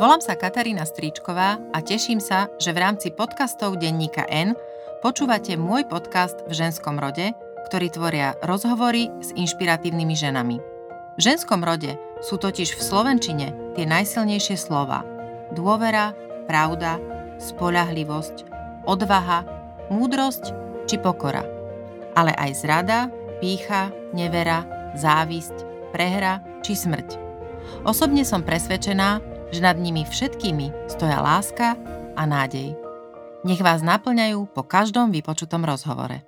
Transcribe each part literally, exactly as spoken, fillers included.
Volám sa Katarína Stričková a teším sa, že v rámci podcastov Denníka N počúvate môj podcast V ženskom rode, ktorý tvoria rozhovory s inšpiratívnymi ženami. V ženskom rode sú totiž v slovenčine tie najsilnejšie slová: dôvera, pravda, spoľahlivosť, odvaha, múdrosť či pokora. Ale aj zrada, pýcha, nevera, závisť, prehra či smrť. Osobne som presvedčená, že nad nimi všetkými stoja láska a nádej. Nech vás naplňajú po každom vypočutom rozhovore.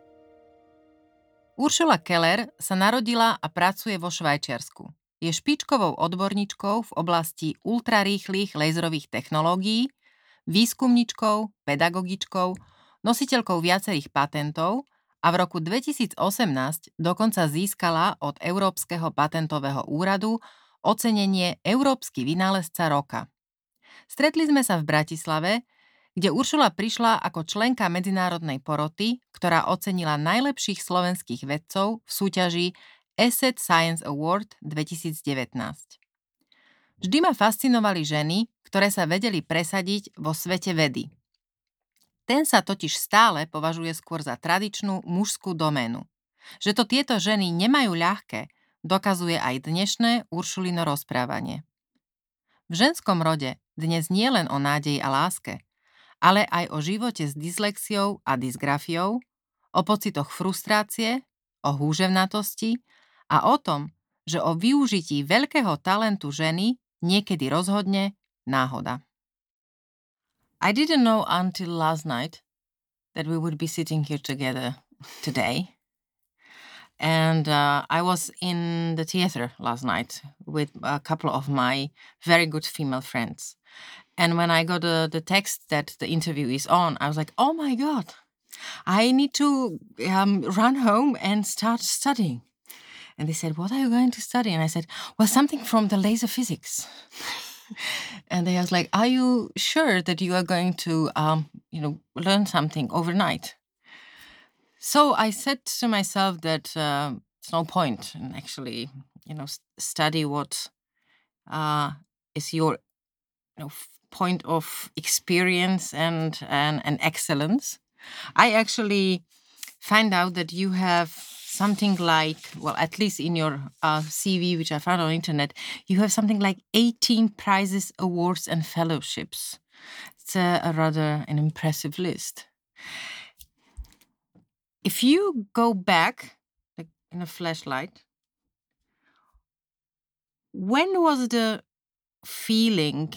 Ursula Keller sa narodila a pracuje vo Švajčiarsku. Je špičkovou odborníčkou v oblasti ultrarýchlych laserových technológií, výskumničkou, pedagogičkou, nositeľkou viacerých patentov a v roku dvetisícosemnásť dokonca získala od Európskeho patentového úradu ocenenie Európsky vynálezca roka. Stretli sme sa v Bratislave, kde Uršula prišla ako členka medzinárodnej poroty, ktorá ocenila najlepších slovenských vedcov v súťaži ESET Science Award dvetisícdevätnásť. Vždy ma fascinovali ženy, ktoré sa vedeli presadiť vo svete vedy. Ten sa totiž stále považuje skôr za tradičnú mužskú doménu. Že to tieto ženy nemajú ľahké, dokazuje aj dnešné Uršulino rozprávanie. V ženskom rode dnes nie len o nádeji a láske, ale aj o živote s dyslexiou a dysgrafiou, o pocitoch frustrácie, o húževnatosti a o tom, že o využití veľkého talentu ženy niekedy rozhodne náhoda. I didn't know until last night that we would be sitting here together today. And uh, I was in the theater last night with a couple of my very good female friends. And when I got uh, the text that the interview is on, I was like, oh my God, I need to um, run home and start studying. And they said, what are you going to study? And I said, well, something from the laser physics. And they was like, are you sure that you are going to, um, you know, learn something overnight? So I said to myself that uh, it's no point in actually, you know, st- study what uh, is your you know, f- point of experience and, and, and excellence. I actually find out that you have something like, well, at least in your uh, C V, which I found on the internet, you have something like eighteen prizes, awards and fellowships. It's a, a rather an impressive list. If you go back, like in a flashlight, when was the feeling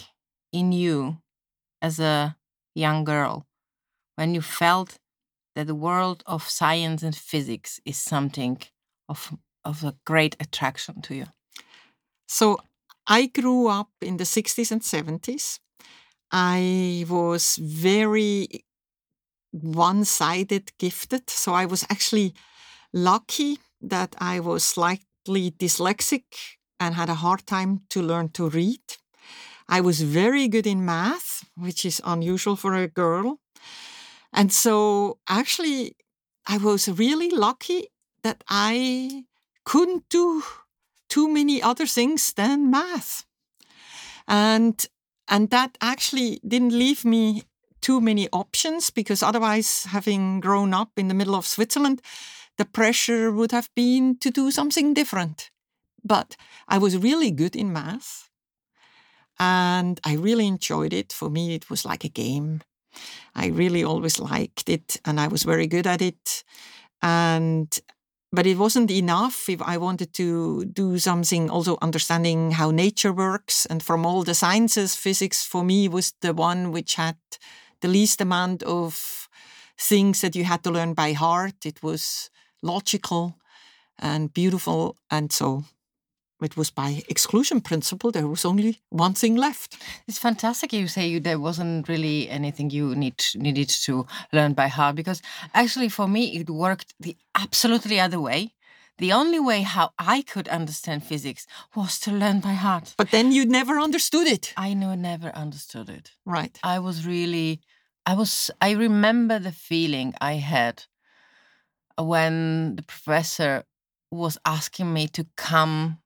in you as a young girl when you felt that the world of science and physics is something of, of a great attraction to you? So I grew up in the sixties and seventies. I was very one-sided gifted. So I was actually lucky that I was slightly dyslexic and had a hard time to learn to read. I was very good in math, which is unusual for a girl. And so actually I was really lucky that I couldn't do too many other things than math. And, and that actually didn't leave me too many options, because otherwise, having grown up in the middle of Switzerland, the pressure would have been to do something different. But I was really good in math and I really enjoyed it. For me, it was like a game. I really always liked it and I was very good at it. And but it wasn't enough if I wanted to do something, also understanding how nature works. And from all the sciences, physics for me was the one which had the least amount of things that you had to learn by heart. It was logical and beautiful. And so it was by exclusion principle. There was only one thing left. It's fantastic you say you, there wasn't really anything you need, needed to learn by heart, because actually for me it worked the absolutely other way. The only way how I could understand physics was to learn by heart. But then you never understood it. I know, never understood it. Right. I was really, I was, I remember the feeling I had when the professor was asking me to come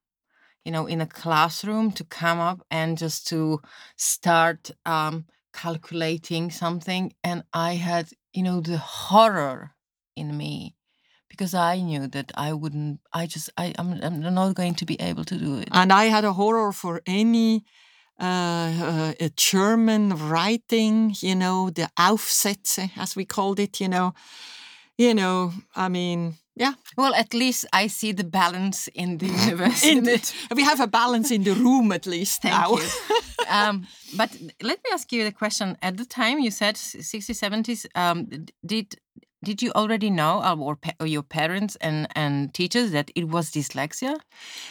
you know, in a classroom to come up and just to start um, calculating something. And I had, you know, the horror in me because I knew that I wouldn't, I just, I, I'm, I'm not going to be able to do it. And I had a horror for any Uh, uh, German writing, you know, the Aufsätze, as we called it, you know, you know, I mean, yeah. Well, at least I see the balance in the university. In the, we have a balance in the room, at least. Thank now. you. um, but let me ask you the question. At the time, you said sixties, seventies. Um, did did you already know, or, or your parents and, and teachers, that it was dyslexia?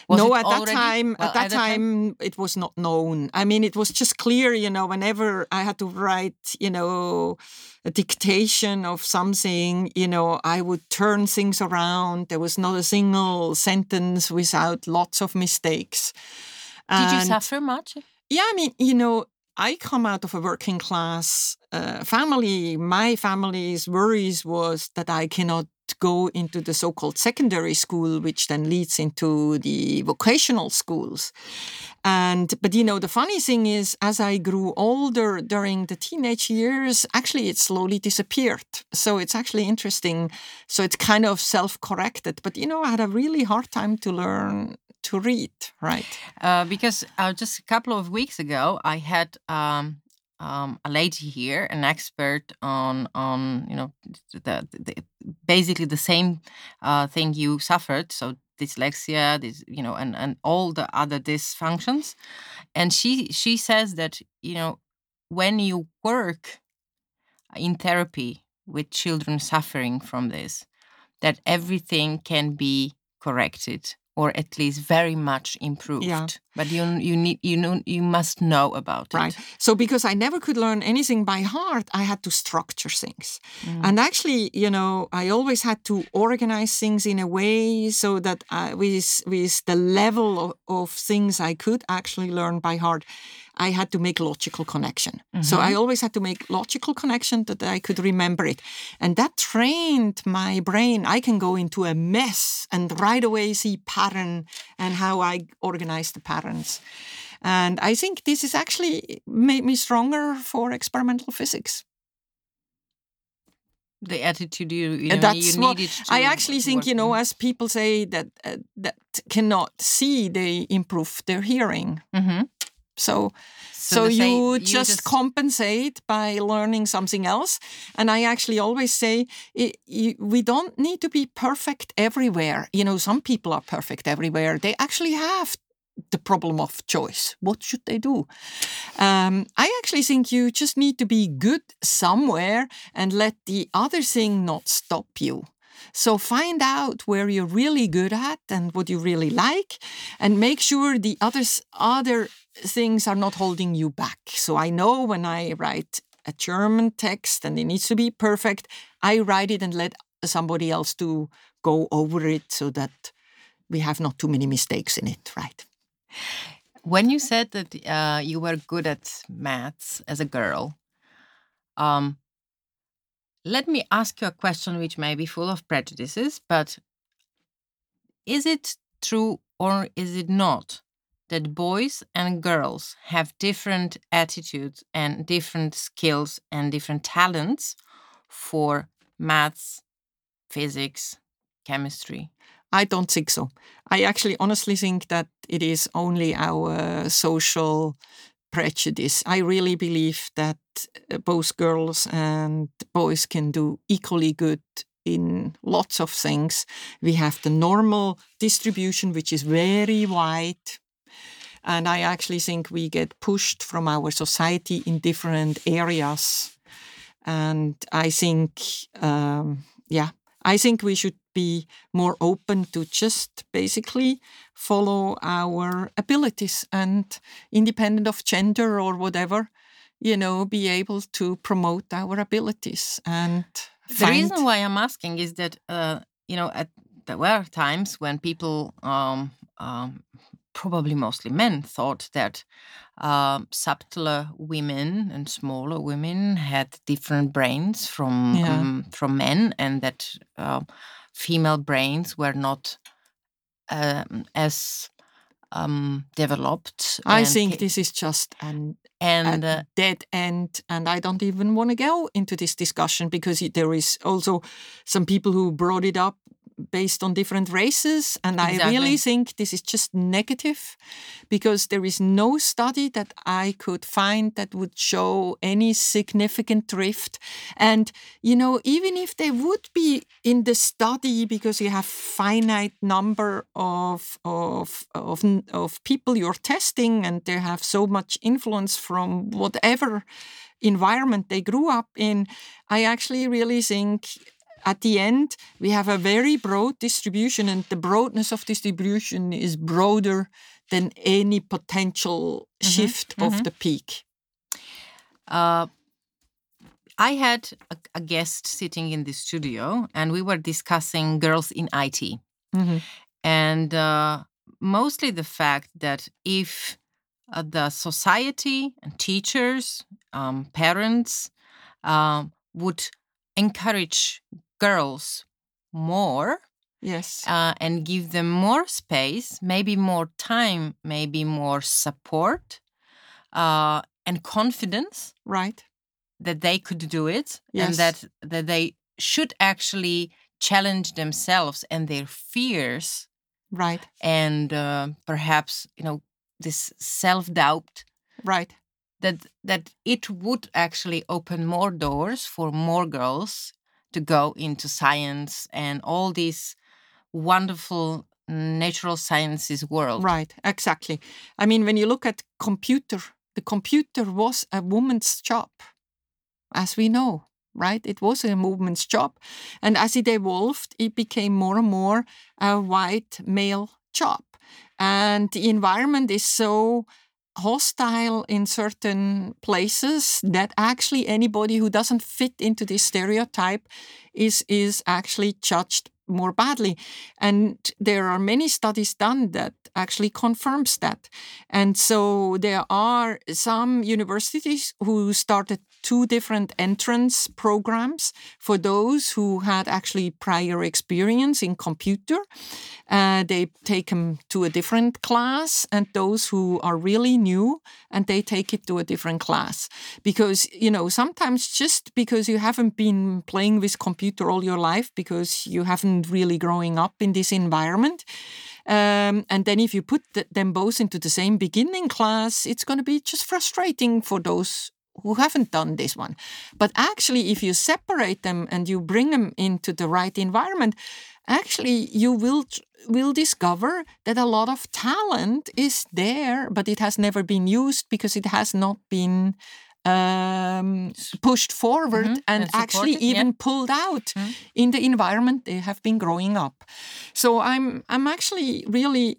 Was no, at that time, well, at that, at that time, time, it was not known. I mean, it was just clear, you know, whenever I had to write, you know, a dictation of something, you know, I would turn things around. There was not a single sentence without lots of mistakes. And did you suffer much? Yeah, I mean, you know, I come out of a working class uh, family. My family's worries was that I cannot go into the so-called secondary school, which then leads into the vocational schools. And but, you know, the funny thing is, as I grew older during the teenage years, actually it slowly disappeared. So it's actually interesting. So it's kind of self-corrected. But, you know, I had a really hard time to learn to read, right? Uh, because uh, just a couple of weeks ago, I had um, um, a lady here, an expert on on you know the, the, basically the same uh, thing you suffered, so dyslexia, this, you know, and, and all the other dysfunctions, and she she says that you know when you work in therapy with children suffering from this, that everything can be corrected. Or at least very much improved. Yeah. But you you need you know you must know about right. it. Right. So because I never could learn anything by heart, I had to structure things. Mm. And actually, you know, I always had to organize things in a way so that I, with with the level of, of things I could actually learn by heart, I had to make logical connection. Mm-hmm. So I always had to make logical connection that I could remember it. And that trained my brain. I can go into a mess and right away see pattern and how I organize the patterns. And I think this is actually made me stronger for experimental physics. The attitude you, you, know, you what, needed to I actually think, you know, as people say that uh, that cannot see, they improve their hearing. Mm-hmm. So, so, so you, say, you just, just compensate by learning something else. And I actually always say it, you, we don't need to be perfect everywhere. You know, some people are perfect everywhere. They actually have the problem of choice. What should they do? Um, I actually think you just need to be good somewhere and let the other thing not stop you. So find out where you're really good at and what you really like, and make sure the others, other things are not holding you back. So I know when I write a German text and it needs to be perfect, I write it and let somebody else to go over it so that we have not too many mistakes in it, right? When you said that uh, you were good at maths as a girl, um, let me ask you a question which may be full of prejudices, but is it true or is it not that boys and girls have different attitudes and different skills and different talents for maths, physics, chemistry? I don't think so. I actually honestly think that it is only our social prejudice. I really believe that both girls and boys can do equally good in lots of things. We have the normal distribution, which is very wide. And I actually think we get pushed from our society in different areas. And I think, um, yeah, I think we should be more open to just basically follow our abilities and independent of gender or whatever, you know, be able to promote our abilities. And the reason why I'm asking is that, uh, you know, at, there were times when people... Um, um, probably mostly men, thought that uh, subtler women and smaller women had different brains from yeah. um, from men, and that uh, female brains were not um, as um, developed. I think it, this is just an and, a uh, dead end, and I don't even want to go into this discussion because there is also some people who brought it up based on different races, and exactly. I really think this is just negative because there is no study that I could find that would show any significant drift. And, you know, even if they would be in the study, because you have finite number of of of, of people you're testing and they have so much influence from whatever environment they grew up in, I actually really think at the end, we have a very broad distribution, and the broadness of distribution is broader than any potential mm-hmm. shift mm-hmm. of the peak. Uh, I had a, a guest sitting in the studio, and we were discussing girls in I T. Mm-hmm. And uh, mostly the fact that if uh, the society and teachers, um, parents uh, would encourage girls more, yes, uh, and give them more space, maybe more time, maybe more support uh, and confidence, right? That they could do it, yes. And that that they should actually challenge themselves and their fears, right? And uh, perhaps you know this self-doubt, right? That that it would actually open more doors for more girls to go into science and all these wonderful natural sciences world. Right, exactly. I mean, when you look at computer, the computer was a woman's job, as we know, right? It was a woman's job. And as it evolved, it became more and more a white male job. And the environment is so hostile in certain places that actually anybody who doesn't fit into this stereotype is is actually judged more badly. And there are many studies done that actually confirms that. And so there are some universities who started two different entrance programs for those who had actually prior experience in computer. Uh, they take them to a different class, and those who are really new, and they take it to a different class. Because, you know, sometimes just because you haven't been playing with computer all your life, because you haven't really growing up in this environment, Um, and then if you put the, them both into the same beginning class, it's going to be just frustrating for those who haven't done this one. But actually, if you separate them and you bring them into the right environment, actually you will will discover that a lot of talent is there, but it has never been used because it has not been um, pushed forward mm-hmm. and, and actually even yeah. pulled out mm-hmm. in the environment they have been growing up. So I'm I'm actually really,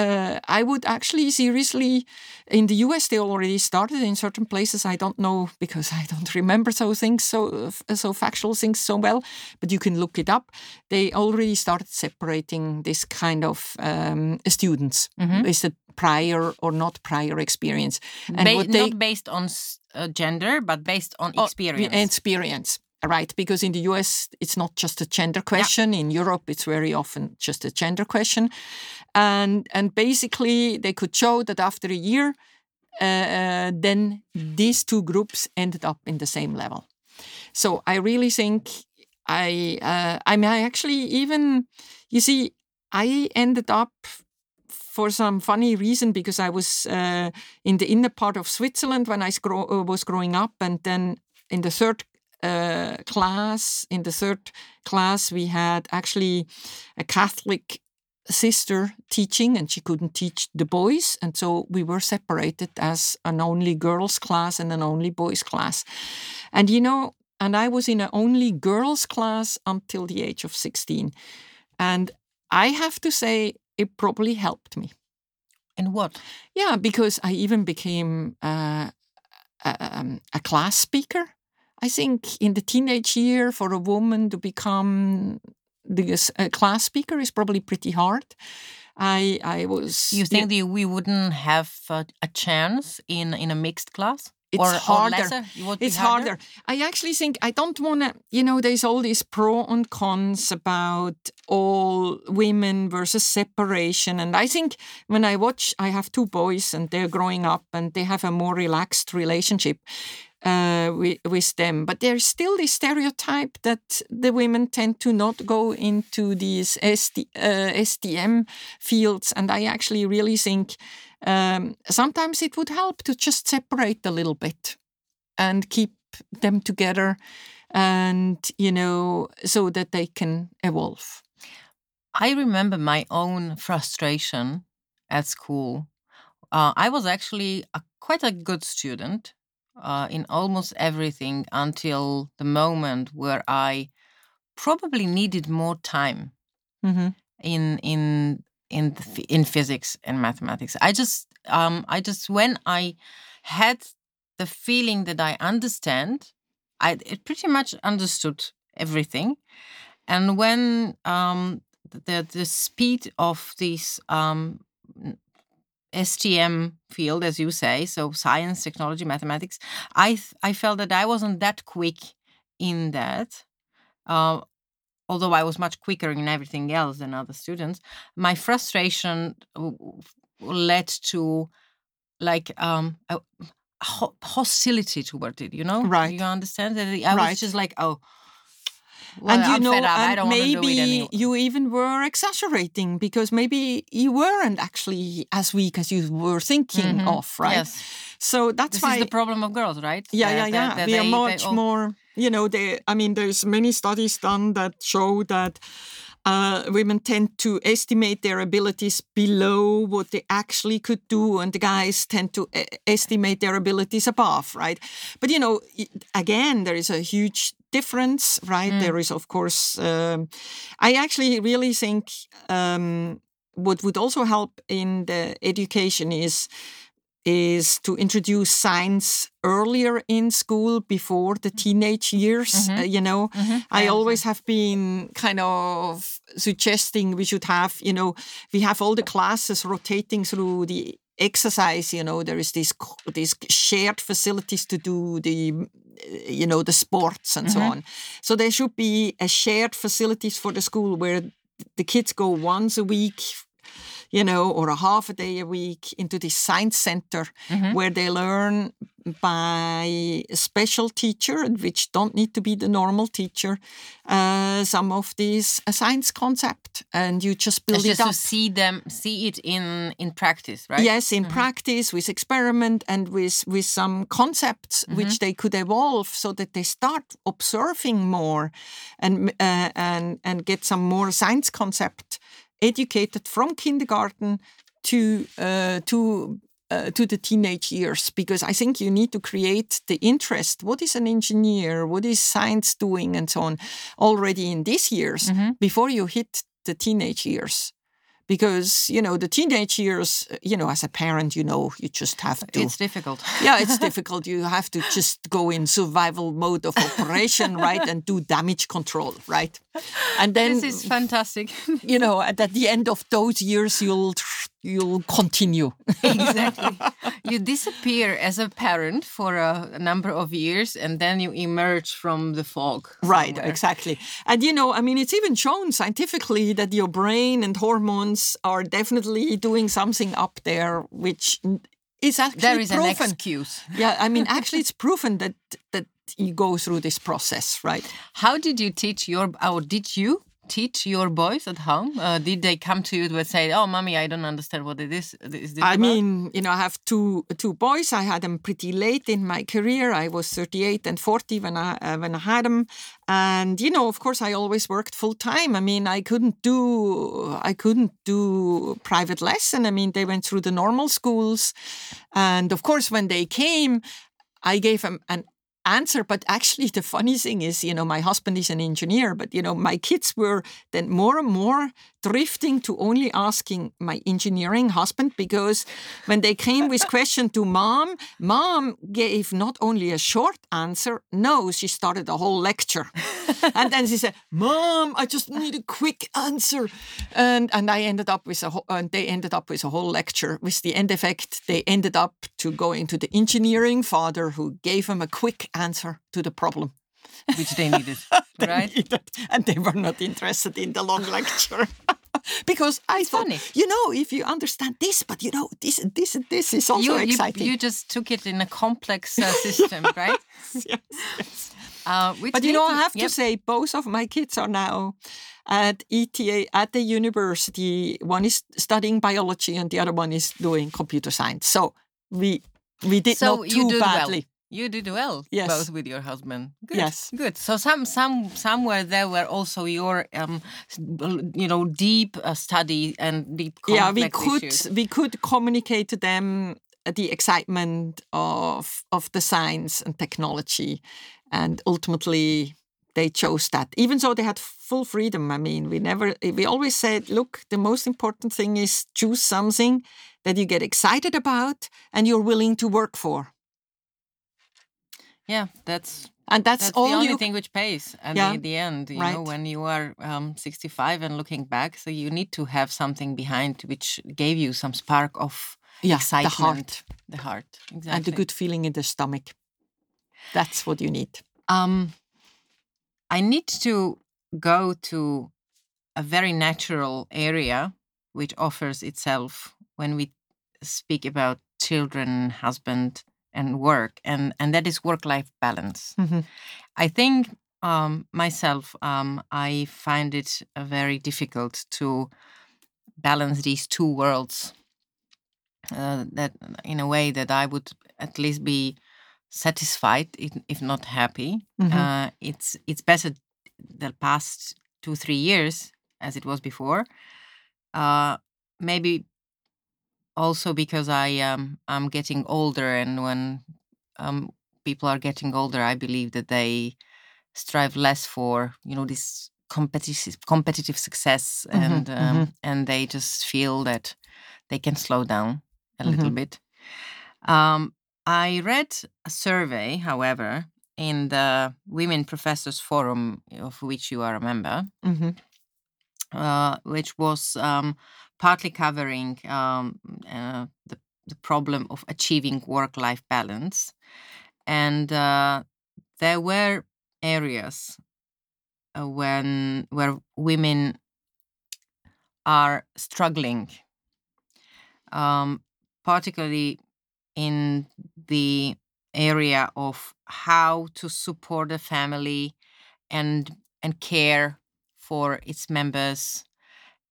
uh, I would actually seriously, in the U S they already started in certain places. I don't know because I don't remember so things so so factual things so well, but you can look it up. They already started separating this kind of um, students. Mm-hmm. Is that prior or not prior experience? And ba- what they, not based on uh, gender, but based on experience. Experience, right? Because in the U S, it's not just a gender question. Yeah. In Europe, it's very often just a gender question. And and basically, they could show that after a year, uh, then these two groups ended up in the same level. So I really think I, uh, I mean, I actually even, you see, I ended up for some funny reason, because I was uh, in the inner part of Switzerland when I scro- was growing up, and then in the third uh, class, in the third class, we had actually a Catholic sister teaching, and she couldn't teach the boys, and so we were separated as an only girls class and an only boys class, and you know, and I was in an only girls class until the age of sixteen, and I have to say, it probably helped me. And what? Yeah, because I even became uh, a, um, a class speaker. I think in the teenage year for a woman to become the, a class speaker is probably pretty hard. I I was. You think yeah. that we wouldn't have a, a chance in in a mixed class? It's or, harder. Or you would it's be harder? harder. I actually think I don't want to, you know, there's all these pro and cons about all women versus separation. And I think when I watch, I have two boys and they're growing up and they have a more relaxed relationship uh, with, with them. But there's still this stereotype that the women tend to not go into these S D, uh, S T M fields. And I actually really think Um, sometimes it would help to just separate a little bit and keep them together and, you know, so that they can evolve. I remember my own frustration at school. Uh, I was actually a, quite a good student uh, in almost everything until the moment where I probably needed more time mm-hmm. in in. in in physics and mathematics. I just, um, I just when I had the feeling that I understand, I pretty much understood everything. And when um, the the speed of this um, S T M field, as you say, so science, technology, mathematics, I I felt that I wasn't that quick in that. Uh, although I was much quicker in everything else than other students, my frustration led to like um, a ho- hostility toward it, you know? Right. You understand? That I right. was just like, oh, well, and I'm you know, fed up. I don't want to do it anymore. Maybe you even were exaggerating because maybe you weren't actually as weak as you were thinking mm-hmm. of, right? Yes. So that's this why... This is the problem of girls, right? Yeah, that, yeah, yeah. That, that we they, are much they, oh, more... You know, they, I mean, there's many studies done that show that uh, women tend to estimate their abilities below what they actually could do, and the guys tend to e- estimate their abilities above, right? But, you know, again, there is a huge difference, right? Mm. There is, of course, um, I actually really think um, what would also help in the education is is to introduce science earlier in school, before the teenage years, mm-hmm. uh, you know. Mm-hmm. I yeah, always okay. have been kind of suggesting we should have, you know, we have all the classes rotating through the exercise, you know, there is these these shared facilities to do the, you know, the sports and mm-hmm. so on. So there should be a shared facilities for the school where the kids go once a week, you know, or a half a day a week into the science center mm-hmm. where they learn by special teacher, which don't need to be the normal teacher, uh, some of these uh, science concept, and you just build it's it just up. Just to see them, see it in, in practice, right? Yes, in mm-hmm. practice with experiment and with, with some concepts mm-hmm. which they could evolve so that they start observing more and uh, and and get some more science concept educated from kindergarten to uh, to uh, to the teenage years, because I think you need to create the interest. What is an engineer? What is science doing, and so on? Already in these years, mm-hmm. before you hit the teenage years, because you know the teenage years. You know, as a parent, you know you just have to. It's difficult. Yeah, it's difficult. You have to just go in survival mode of operation, right, and do damage control, right. And then this is fantastic. You know, at, at the end of those years, you'll you'll continue. Exactly. You disappear as a parent for a, a number of years, and then you emerge from the fog. Right. Somewhere. Exactly. And you know, I mean, it's even shown scientifically that your brain and hormones are definitely doing something up there, which is actually there is proven. An excuse. Yeah. I mean, actually, it's proven that that. You go through this process, right? How did you teach your, or did you teach your boys at home? Uh, did they come to you and say, "Oh, mommy, I don't understand what it is"? is this I about? mean, you know, I have two two boys. I had them pretty late in my career. I was thirty-eight and forty when I uh, when I had them, and you know, of course, I always worked full time. I mean, I couldn't do I couldn't do private lesson. I mean, they went through the normal schools, and of course, when they came, I gave them an answer. But actually the funny thing is, you know, my husband is an engineer, but, you know, my kids were then more and more drifting to only asking my engineering husband, because when they came with question to mom, mom gave not only a short answer, no, she started a whole lecture. And then she said, "Mom, I just need a quick answer." And and I ended up with a whole, and they ended up with a whole lecture with the end effect. They ended up to go into the engineering father who gave him a quick answer to the problem. Which they needed, they right? Needed, and they were not interested in the long lecture. Because I it's thought, funny. You know, if you understand this, but you know, this and this and this is also you, exciting. You, you just took it in a complex uh, system, right? Yes, yes. Uh, but you know, I have yep. to say, both of my kids are now at E T H, at the university. One is studying biology and the other one is doing computer science. So we we did so not too badly. Well. You did well, yes. Both with your husband. Good. Yes, good. So some, some, somewhere there were also your, um, you know, deep uh, study and deep complex issues. Yeah, we could issues. we could communicate to them the excitement of of the science and technology, and ultimately they chose that. Even though they had full freedom, I mean, we never we always said, look, the most important thing is choose something that you get excited about and you're willing to work for. Yeah, that's and that's, that's all the only you... thing which pays. And yeah, in the end, you right. know, when you are um, sixty-five and looking back, so you need to have something behind which gave you some spark of yeah, excitement, the heart, the heart, exactly, and the good feeling in the stomach. That's what you need. Um, I need to go to a very natural area which offers itself when we speak about children, husband. And work, and, and that is work-life balance. Mm-hmm. I think um, myself, um, I find it very difficult to balance these two worlds. Uh, that in a way that I would at least be satisfied, if not happy. Mm-hmm. Uh, it's it's better the past two three years as it was before. Uh, maybe. Also because I um, I'm getting older, and when um, people are getting older, I believe that they strive less for, you know, this competitive competitive success, mm-hmm, and um, mm-hmm. and they just feel that they can slow down a mm-hmm. little bit. Um, I read a survey, however, in the Women Professors Forum, of which you are a member, mm-hmm. uh, which was. Um, Partly covering um, uh, the, the problem of achieving work-life balance. And uh, there were areas uh, when where women are struggling, um, particularly in the area of how to support the family and and care for its members.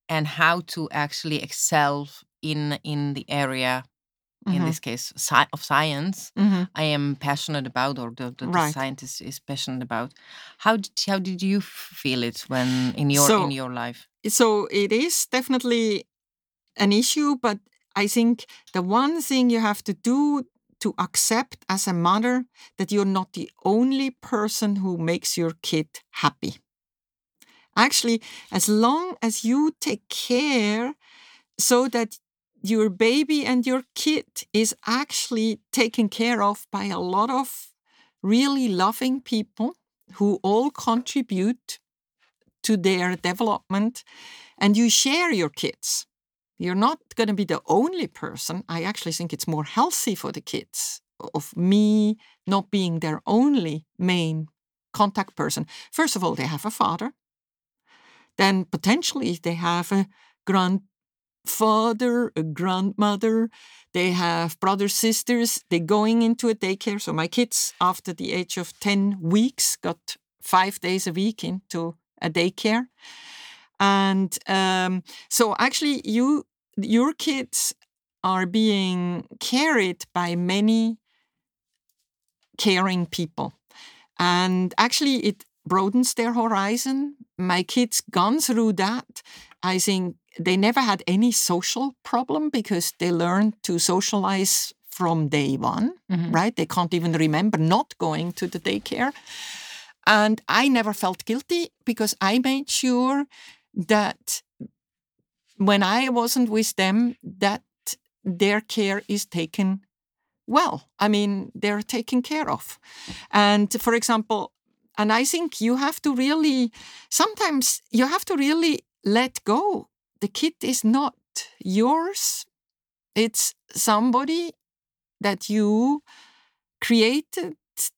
And how to actually excel in in the area, mm-hmm. in this case, sci- of science, mm-hmm. I am passionate about, or the, the, right. the scientist is passionate about. How did how did you feel it when in your so, in your life? So it is definitely an issue, but I think the one thing you have to do to accept as a mother that you're not the only person who makes your kid happy. Actually, as long as you take care so that your baby and your kid is actually taken care of by a lot of really loving people who all contribute to their development, and you share your kids. You're not going to be the only person. I actually think it's more healthy for the kids of me not being their only main contact person. First of all, they have a father. Then potentially they have a grandfather, a grandmother, they have brothers, sisters, they're going into a daycare. So my kids, after the age of ten weeks, got five days a week into a daycare. And um, so actually you your kids are being carried by many caring people. And actually it broadens their horizon. My kids gone through that. I think they never had any social problem because they learned to socialize from day one, mm-hmm. right? They can't even remember not going to the daycare. And I never felt guilty because I made sure that when I wasn't with them, that their care is taken well. I mean, they're taken care of. And for example, And I think you have to really, sometimes you have to really let go. The kid is not yours. It's somebody that you created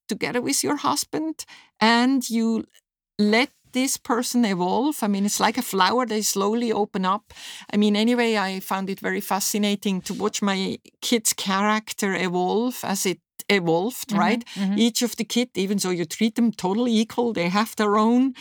together with your husband, and you let this person evolve. I mean, it's like a flower, they slowly open up. I mean, anyway, I found it very fascinating to watch my kid's character evolve as it evolved, mm-hmm, right? Mm-hmm. Each of the kid, even though you treat them totally equal, they have their own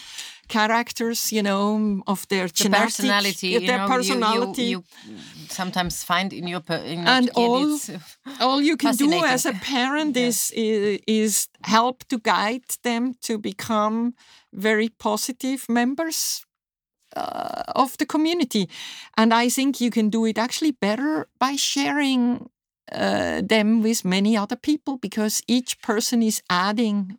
characters, you know, of their the genetic, personality, uh, their know, personality. You, you, you sometimes find in your per, in and your all, it's all you can do as a parent yes. is is help to guide them to become very positive members uh, of the community, and I think you can do it actually better by sharing Uh, them with many other people, because each person is adding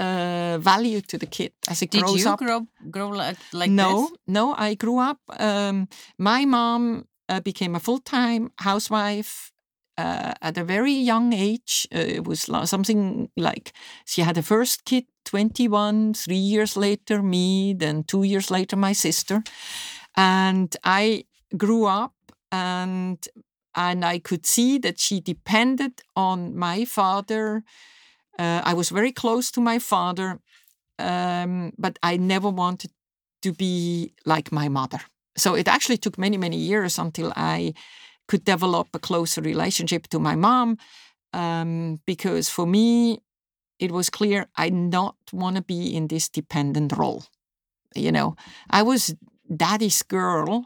uh, value to the kid as it Did grows up. Did you grow like, like no, this? No, no. I grew up. Um, my mom uh, became a full-time housewife uh, at a very young age. Uh, it was something like she had the first kid, twenty-one, three years later me, then two years later my sister. And I grew up and... And I could see that she depended on my father. Uh, I was very close to my father, um, but I never wanted to be like my mother. So it actually took many, many years until I could develop a closer relationship to my mom, um, because for me, it was clear I not want to be in this dependent role. You know, I was daddy's girl,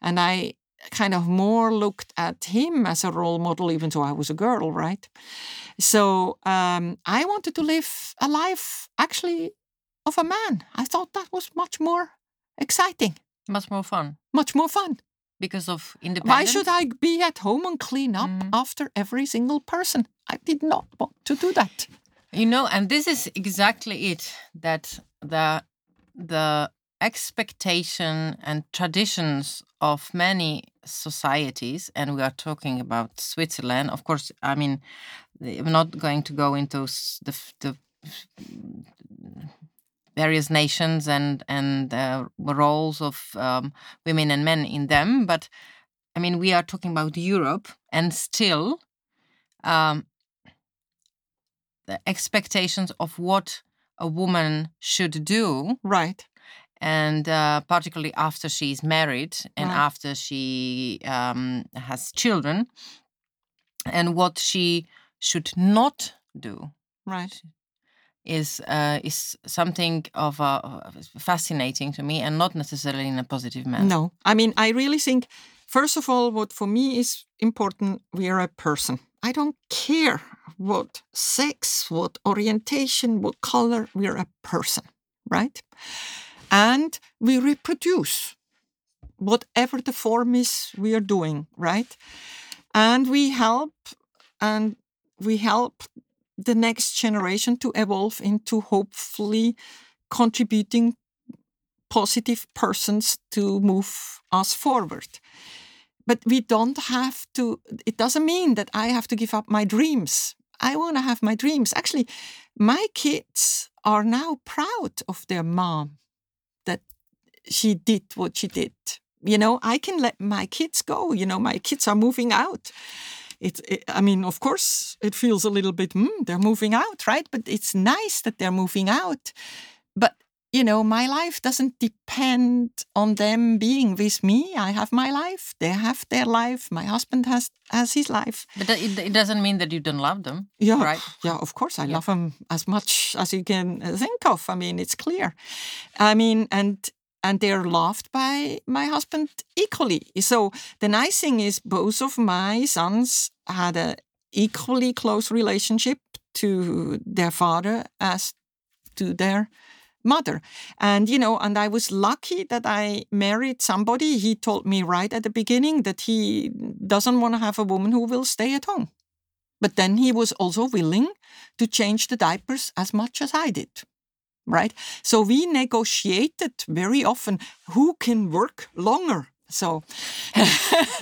and I... kind of more looked at him as a role model, even though I was a girl, right? So um, I wanted to live a life, actually, of a man. I thought that was much more exciting. Much more fun. Much more fun. Because of independence? Why should I be at home and clean up mm. after every single person? I did not want to do that. You know, and this is exactly it, that the the expectation and traditions of many societies, and we are talking about Switzerland, of course. I mean, I'm not going to go into the, the various nations and and uh, roles of um, women and men in them, but I mean, we are talking about Europe, and still um, the expectations of what a woman should do, right? And uh, particularly after she's married and wow. after she um, has children, and what she should not do, right, is uh, is something of uh, fascinating to me, and not necessarily in a positive manner. No, I mean, I really think, first of all, what for me is important: we are a person. I don't care what sex, what orientation, what color. We are a person, right? And we reproduce, whatever the form is we are doing, right? And we help, and we help the next generation to evolve into hopefully contributing positive persons to move us forward. But we don't have to, it doesn't mean that I have to give up my dreams. I want to have my dreams. Actually, my kids are now proud of their mom. She did what she did. You know, I can let my kids go. You know, my kids are moving out. It, it, I mean, of course, it feels a little bit, mm, they're moving out, right? But it's nice that they're moving out. But, you know, my life doesn't depend on them being with me. I have my life. They have their life. My husband has, has his life. But it, it doesn't mean that you don't love them, yeah, right? Yeah, of course. I yeah. love them as much as you can think of. I mean, it's clear. I mean, and... And they're loved by my husband equally. So the nice thing is both of my sons had an equally close relationship to their father as to their mother. And, you know, and I was lucky that I married somebody. He told me right at the beginning that he doesn't want to have a woman who will stay at home. But then he was also willing to change the diapers as much as I did. Right. So we negotiated very often who can work longer. So,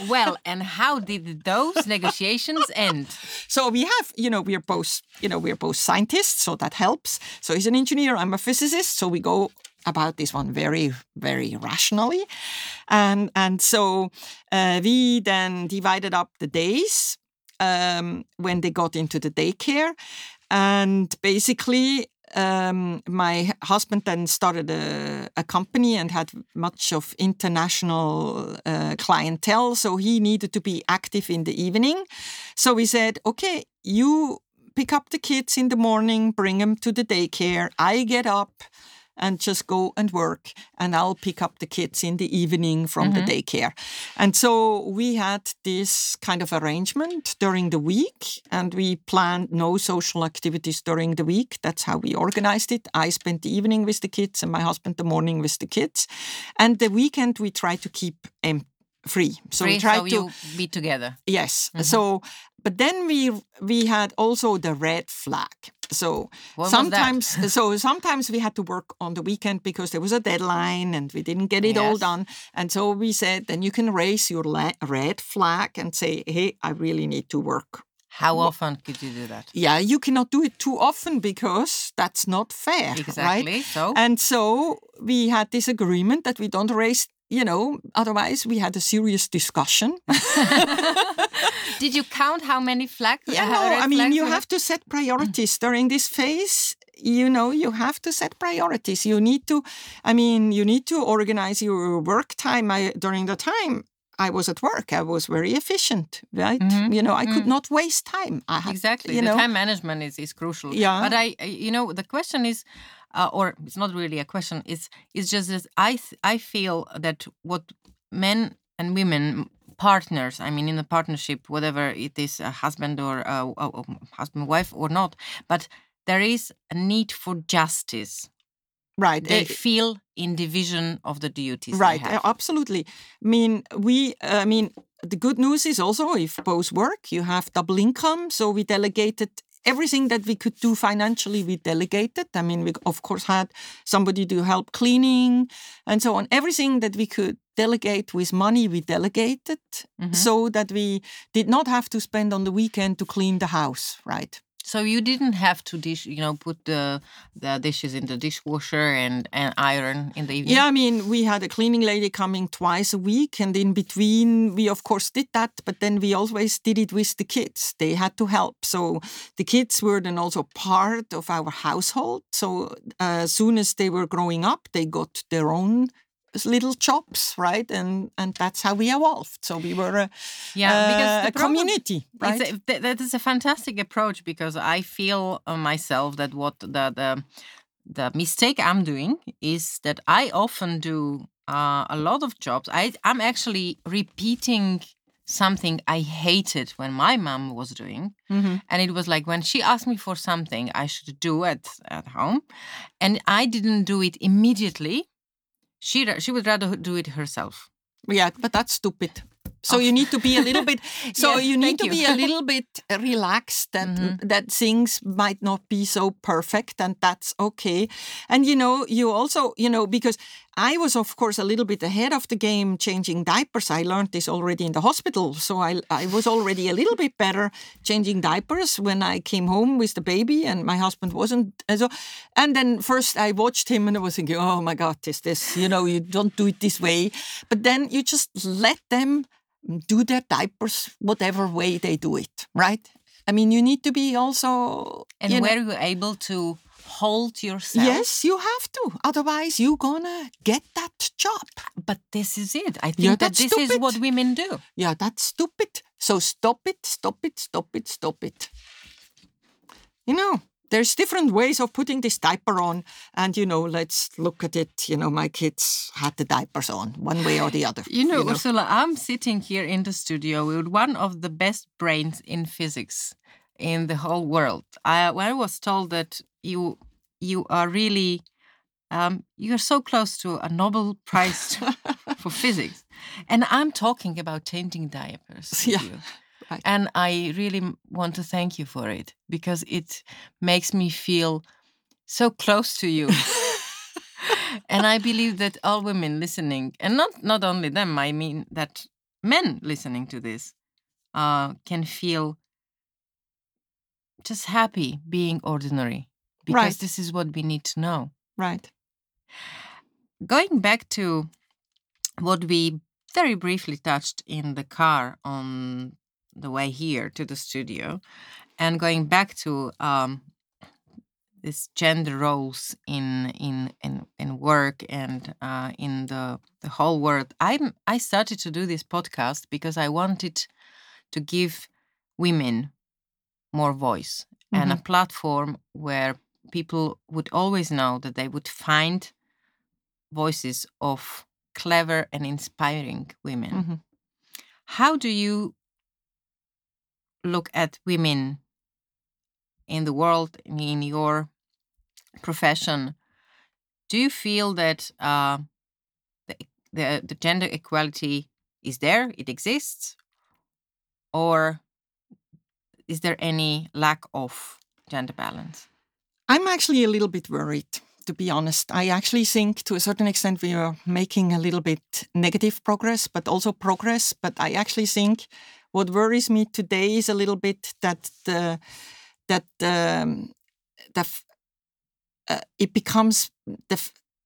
well, and how did those negotiations end? So we have, you know, we are both, you know, we are both scientists. So that helps. So he's an engineer. I'm a physicist. So we go about this one very, very rationally. And, and so uh, we then divided up the days. um, when they got into the daycare. And basically, um, my husband then started a, a company and had much of international uh, clientele. So he needed to be active in the evening. So we said, okay, you pick up the kids in the morning, bring them to the daycare. I get up and just go and work, and I'll pick up the kids in the evening from mm-hmm. the daycare. And so we had this kind of arrangement during the week, and we planned no social activities during the week. That's how we organized it. I spent the evening with the kids and my husband the morning with the kids. And the weekend we tried to keep um, free. So free, we tried so to you be together. Yes. Mm-hmm. So, but then we we had also the red flag. So what sometimes, so sometimes we had to work on the weekend because there was a deadline and we didn't get it yes. all done. And so we said, then you can raise your la- red flag and say, hey, I really need to work. How often could you do that? Yeah, you cannot do it too often because that's not fair. Exactly. Right? So and so we had this agreement that we don't raise. You know, otherwise we had a serious discussion. Did you count how many flags? Yeah, no, I mean, you have to set priorities during this phase. You know, you have to set priorities. You need to, I mean, you need to organize your work time. I, during the time I was at work, I was very efficient, right? Mm-hmm. You know, I could mm. not waste time. I had, exactly. You know, the time management is, is crucial. Yeah. But I, you know, the question is, Uh, or it's not really a question, it's it's just that I, th- I feel that what men and women, partners, I mean in a partnership, whatever it is, a husband or a, a, a husband, wife or not, but there is a need for justice. Right. They uh, feel in division of the duties. Right, they have. Uh, absolutely. I mean, we, uh, I mean, the good news is also if both work, you have double income, so we delegated everything that we could do financially, we delegated. I mean, we, of course, had somebody to help cleaning and so on. Everything that we could delegate with money, we delegated mm-hmm. so that we did not have to spend on the weekend to clean the house, right? So you didn't have to dish, you know, put the, the dishes in the dishwasher and, and iron in the evening? Yeah, I mean, we had a cleaning lady coming twice a week, and in between we, of course, did that, but then we always did it with the kids. They had to help. So the kids were then also part of our household. So uh, as soon as they were growing up, they got their own little jobs, right? And and that's how we evolved. So we were a, yeah, because uh, a problem, community, right? A, th- that is a fantastic approach because I feel uh, myself that what the, the the mistake I'm doing is that I often do uh, a lot of jobs. I, I'm actually repeating something I hated when my mom was doing. Mm-hmm. And it was like when she asked me for something I should do at, at home and I didn't do it immediately. She she would rather do it herself. Yeah, but that's stupid. So oh. you need to be a little bit. So yes, you need to you. be a little bit relaxed that mm-hmm. that things might not be so perfect, and that's okay. And you know, you also you know because I was of course a little bit ahead of the game changing diapers. I learned this already in the hospital, so I I was already a little bit better changing diapers when I came home with the baby, and my husband wasn't. And, so, and then first I watched him, and I was thinking, oh my God, is this you know you don't do it this way. But then you just let them do their diapers, whatever way they do it, right? I mean, you need to be also... And you were know, you able to hold yourself? Yes, you have to. Otherwise, you're going to get that job. But this is it. I think yeah, that this stupid. is what women do. Yeah, that's stupid. So stop it, stop it, stop it, stop it. You know, there's different ways of putting this diaper on. And, you know, let's look at it. You know, my kids had the diapers on one way or the other. You know, you know? Ursula, I'm sitting here in the studio with one of the best brains in physics in the whole world. I, when I was told that you you are really, um, you're so close to a Nobel Prize for physics. And I'm talking about changing diapers. Yeah. You. And I really want to thank you for it because it makes me feel so close to you. And I believe that all women listening, and not, not only them, I mean that men listening to this uh, can feel just happy being ordinary because right. this is what we need to know. Right. Going back to what we very briefly touched in the car on the way here to the studio, and going back to um, this gender roles in in in, in work and uh, in the the whole world. I I started to do this podcast because I wanted to give women more voice mm-hmm. and a platform where people would always know that they would find voices of clever and inspiring women. Mm-hmm. How do you look at women in the world, in your profession? Do you feel that uh, the, the the gender equality is there, it exists, or is there any lack of gender balance? I'm actually a little bit worried, to be honest. I actually think to a certain extent we are making a little bit negative progress, but also progress. But I actually think what worries me today is a little bit that the, that um, the uh, it becomes the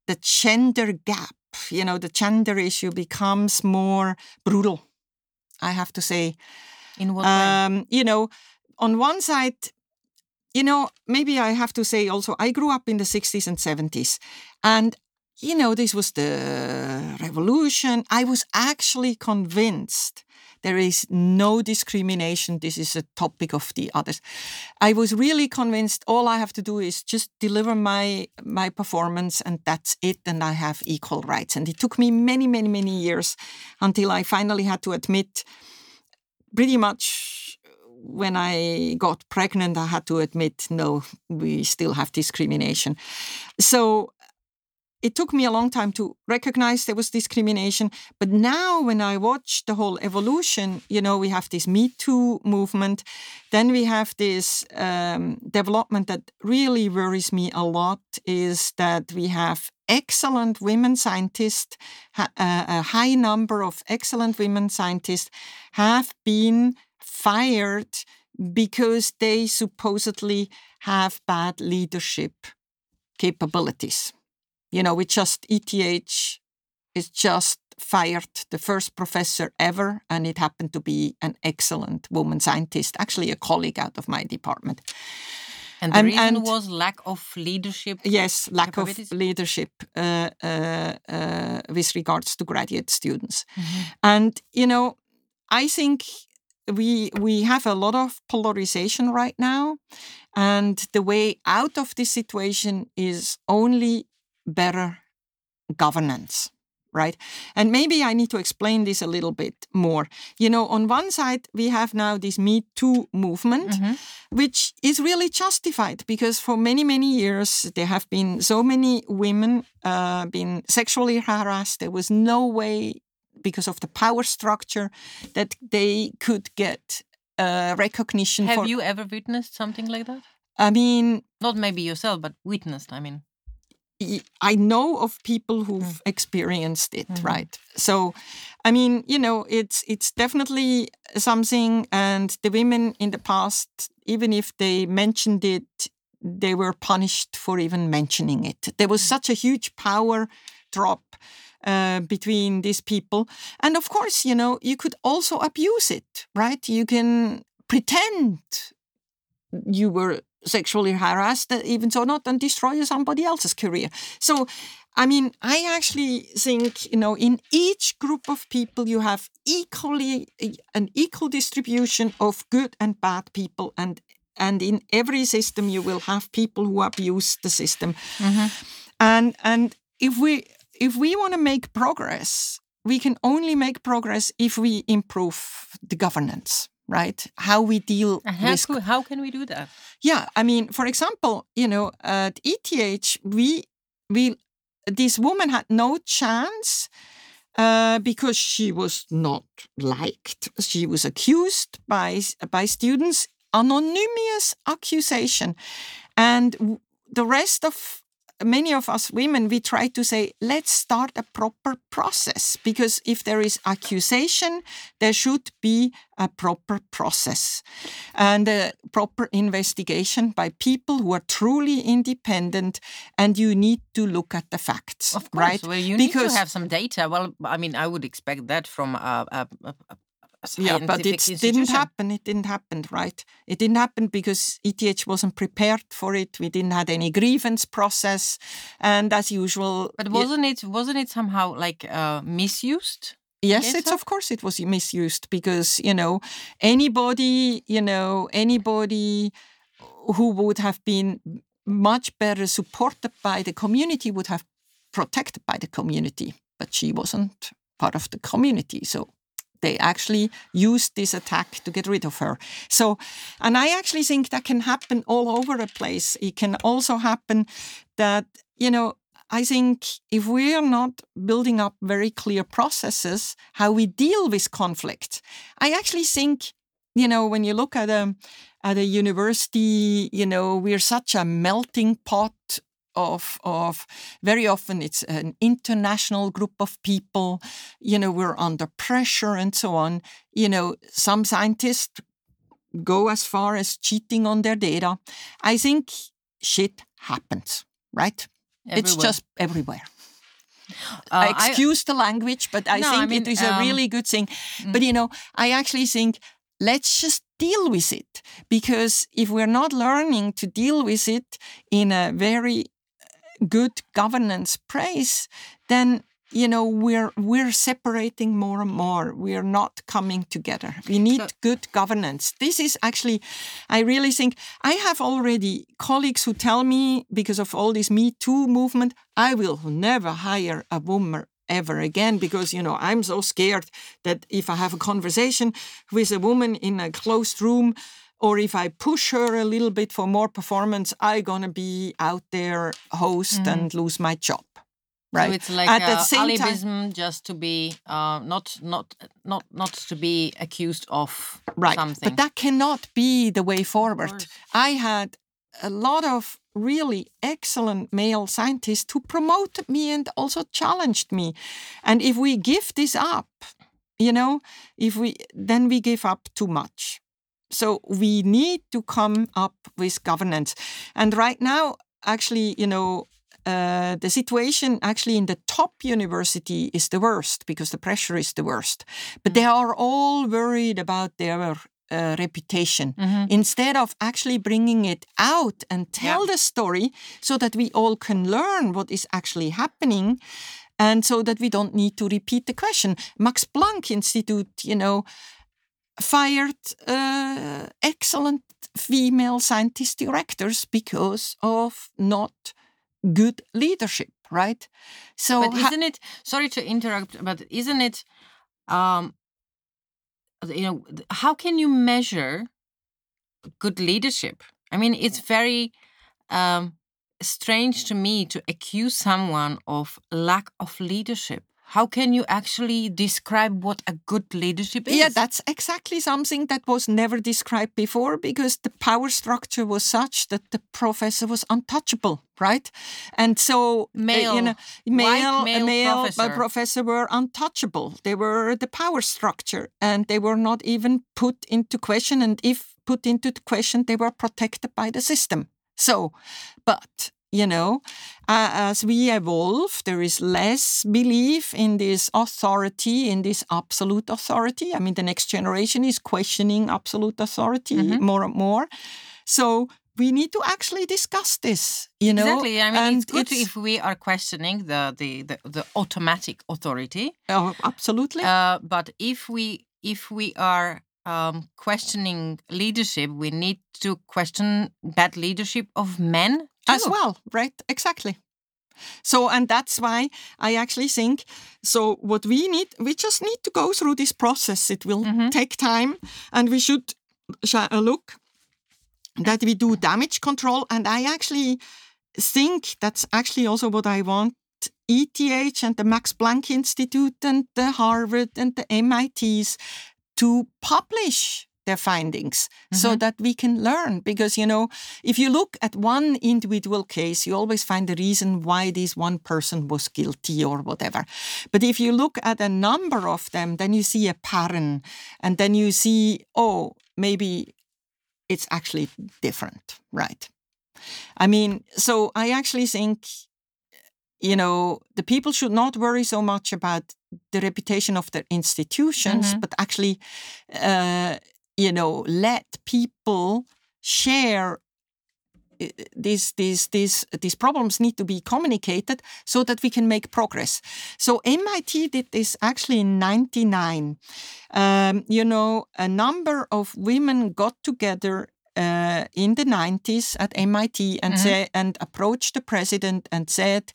the gender gap. You know, the gender issue becomes more brutal, I have to say. In what um, way? You know, on one side, you know, maybe I have to say also, I grew up in the sixties and seventies. And, you know, this was the revolution. I was actually convinced there is no discrimination. This is a topic of the others. I was really convinced all I have to do is just deliver my, my performance and that's it. And I have equal rights. And it took me many, many, many years until I finally had to admit pretty much when I got pregnant, I had to admit, no, we still have discrimination. So it took me a long time to recognize there was discrimination. But now when I watch the whole evolution, you know, we have this Me Too movement. Then we have this um, development that really worries me a lot is that we have excellent women scientists, ha- a high number of excellent women scientists have been fired because they supposedly have bad leadership capabilities. You know, we just, E T H is just fired the first professor ever, and it happened to be an excellent woman scientist, actually a colleague out of my department. And the and, reason and was lack of leadership? Yes, lack of leadership uh, uh, uh, with regards to graduate students. Mm-hmm. And, you know, I think We we have a lot of polarization right now, and the way out of this situation is only better governance, right? And maybe I need to explain this a little bit more. You know, on one side, we have now this Me Too movement, mm-hmm. which is really justified because for many, many years, there have been so many women uh, been sexually harassed. There was no way because of the power structure, that they could get uh, recognition. Have for... you ever witnessed something like that? I mean... Not maybe yourself, but witnessed, I mean. I know of people who've mm. experienced it, mm-hmm. right? So, I mean, you know, it's it's definitely something, and the women in the past, even if they mentioned it, they were punished for even mentioning it. There was such a huge power drop Uh, between these people. And of course, you know, you could also abuse it, right? You can pretend you were sexually harassed, even so not, and destroy somebody else's career. So, I mean, I actually think, you know, in each group of people, you have equally an equal distribution of good and bad people. And, and in every system, you will have people who abuse the system. Mm-hmm. And, and if we... If we want to make progress, we can only make progress if we improve the governance, right? How we deal how with... Could, how can we do that? Yeah, I mean, for example, you know, at E T H, we, we this woman had no chance uh, because she was not liked. She was accused by, by students, anonymous accusation. And the rest of... Many of us women, we try to say, let's start a proper process, because if there is accusation, there should be a proper process and a proper investigation by people who are truly independent, and you need to look at the facts. Of course, right? Well, you because need to have some data. Well, I mean, I would expect that from a, a, a, Yeah, but it didn't happen. It didn't happen, right? It didn't happen because E T H wasn't prepared for it. We didn't have any grievance process, and as usual. But wasn't it, it wasn't it somehow like uh, misused? Yes, it's, of course it was misused because, you know, anybody, you know, anybody who would have been much better supported by the community would have protected by the community. But she wasn't part of the community. So they actually used this attack to get rid of her. So, and I actually think that can happen all over the place. It can also happen that, you know, I think if we are not building up very clear processes, how we deal with conflict, I actually think, you know, when you look at a, at a university, you know, we're such a melting pot of, of very often it's an international group of people, you know, we're under pressure and so on. You know, some scientists go as far as cheating on their data. I think shit happens, right? Everywhere. It's just everywhere. Uh, Excuse I, the language, but I no, think I mean, it is um, a really good thing. Mm. But, you know, I actually think let's just deal with it, because if we're not learning to deal with it in a very good governance place, then, you know, we're we're separating more and more. We're not coming together. We need so, good governance. This is actually, I really think, I have already colleagues who tell me, because of all this Me Too movement, I will never hire a woman ever again because, you know, I'm so scared that if I have a conversation with a woman in a closed room, or if I push her a little bit for more performance, I'm going to be out there host mm. and lose my job. Right. So it's like At uh, alibism, time, just to be uh, not not not not to be accused of right. something. But that cannot be the way forward. I had a lot of really excellent male scientists who promoted me and also challenged me. And if we give this up, you know, if we then we give up too much. So we need to come up with governance. And right now, actually, you know. Uh, the situation actually in the top university is the worst because the pressure is the worst. But mm-hmm. they are all worried about their uh, reputation mm-hmm. instead of actually bringing it out and tell yeah. the story so that we all can learn what is actually happening and so that we don't need to repeat the question. Max Planck Institute, you know, fired uh, excellent female scientist directors because of not good leadership, right? So, but isn't it? Sorry to interrupt, but isn't it? Um, you know, how can you measure good leadership? I mean, it's very um, strange to me to accuse someone of lack of leadership. How can you actually describe what a good leadership is? Yeah, that's exactly something that was never described before because the power structure was such that the professor was untouchable, right? And so male, you know, male, white male, male professor. professor were untouchable. They were the power structure and they were not even put into question. And if put into question, they were protected by the system. So, but... You know, uh, as we evolve, there is less belief in this authority, in this absolute authority. I mean, the next generation is questioning absolute authority mm-hmm. more and more. So we need to actually discuss this, you know. Exactly. I mean, and it's good it's, if we are questioning the, the, the, the automatic authority. Oh, absolutely. Uh, but if we if we are um, questioning leadership, we need to question bad leadership of men. As well, right? Exactly. So, and that's why I actually think, so what we need, we just need to go through this process. It will mm-hmm. take time and we should look that we do damage control. And I actually think that's actually also what I want E T H and the Max Planck Institute and the Harvard and the M I Ts to publish their findings mm-hmm. so that we can learn. Because, you know, if you look at one individual case, you always find the reason why this one person was guilty or whatever. But if you look at a number of them, then you see a pattern and then you see, oh, maybe it's actually different, right? I mean, so I actually think, you know, the people should not worry so much about the reputation of their institutions, mm-hmm. but actually, uh, you know, let people share. These these these these problems need to be communicated so that we can make progress. So M I T did this actually in ninety-nine. Um, you know, a number of women got together uh, in the nineties at M I T and mm-hmm. say, and approached the president and said,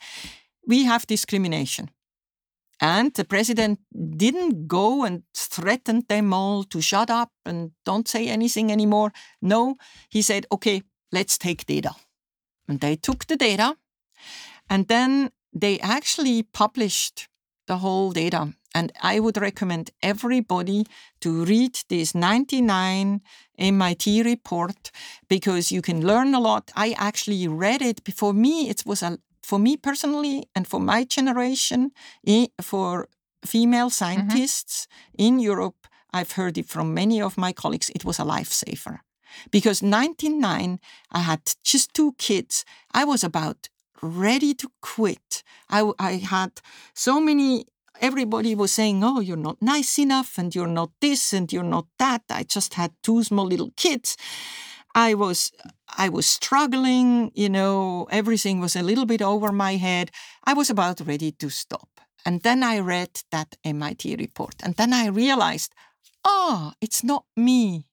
"We have discrimination." And the president didn't go and threatened them all to shut up and don't say anything anymore. No, he said, "Okay, let's take data." And they took the data, and then they actually published the whole data. And I would recommend everybody to read this ninety-nine M I T report, because you can learn a lot. I actually read it. For me, it was a, for me personally, and for my generation, for female scientists mm-hmm. in Europe, I've heard it from many of my colleagues, it was a lifesaver. Because ninety-nine, I had just two kids. I was about ready to quit. I, I had so many, everybody was saying, "Oh, you're not nice enough, and you're not this, and you're not that." I just had two small little kids. I was, I was struggling, you know, everything was a little bit over my head. I was about ready to stop. And then I read that M I T report. And then I realized, oh, it's not me.